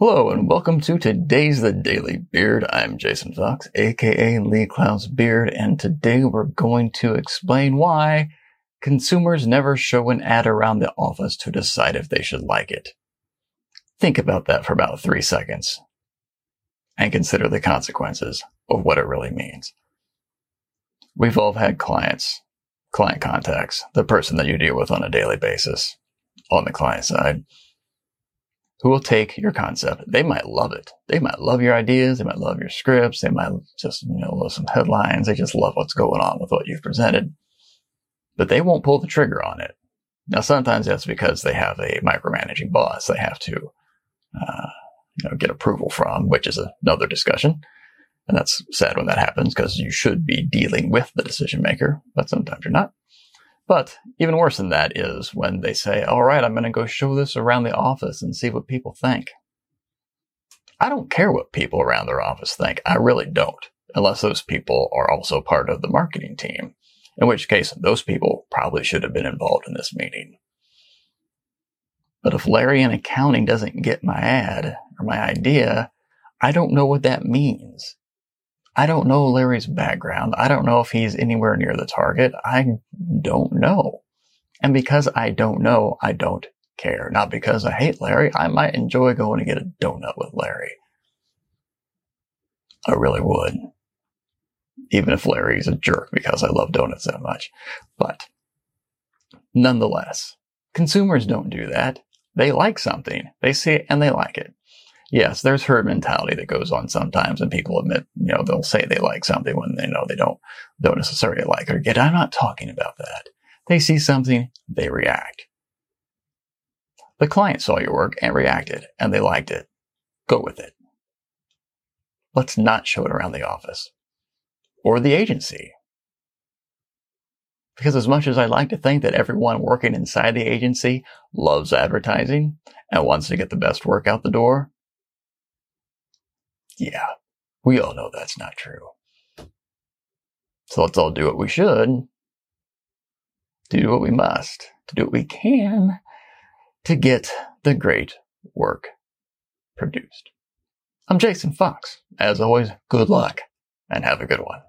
Hello and welcome to today's The Daily Beard. I'm Jason Fox, aka Lee Clow's Beard, and today we're going to explain why consumers never show an ad around the office to decide if they should like it. Think about that for about 3 seconds and consider the consequences of what it really means. We've all had clients, client contacts, the person that you deal with on a daily basis on the client side, who will take your concept. They might love it. They might love your ideas. They might love your scripts. They might just, love some headlines. They just love what's going on with what you've presented, but they won't pull the trigger on it. Now, sometimes that's because they have a micromanaging boss they have to, get approval from, which is another discussion. And that's sad when that happens because you should be dealing with the decision maker, but sometimes you're not. But even worse than that is when they say, all right, I'm going to go show this around the office and see what people think. I don't care what people around their office think. I really don't, unless those people are also part of the marketing team, in which case those people probably should have been involved in this meeting. But if Larry in accounting doesn't get my ad or my idea, I don't know what that means. I don't know Larry's background. I don't know if he's anywhere near the target. I don't know. And because I don't know, I don't care. Not because I hate Larry. I might enjoy going to get a donut with Larry. I really would. Even if Larry's a jerk because I love donuts that much. But nonetheless, consumers don't do that. They like something. They see it and they like it. Yes, there's herd mentality that goes on sometimes, and people admit, they'll say they like something when they know they don't necessarily like it or get it. I'm not talking about that. They see something, they react. The client saw your work and reacted, and they liked it. Go with it. Let's not show it around the office or the agency. Because as much as I like to think that everyone working inside the agency loves advertising and wants to get the best work out the door, yeah, we all know that's not true. So let's all do what we should, do what we must, to do what we can to get the great work produced. I'm Jason Fox. As always, good luck and have a good one.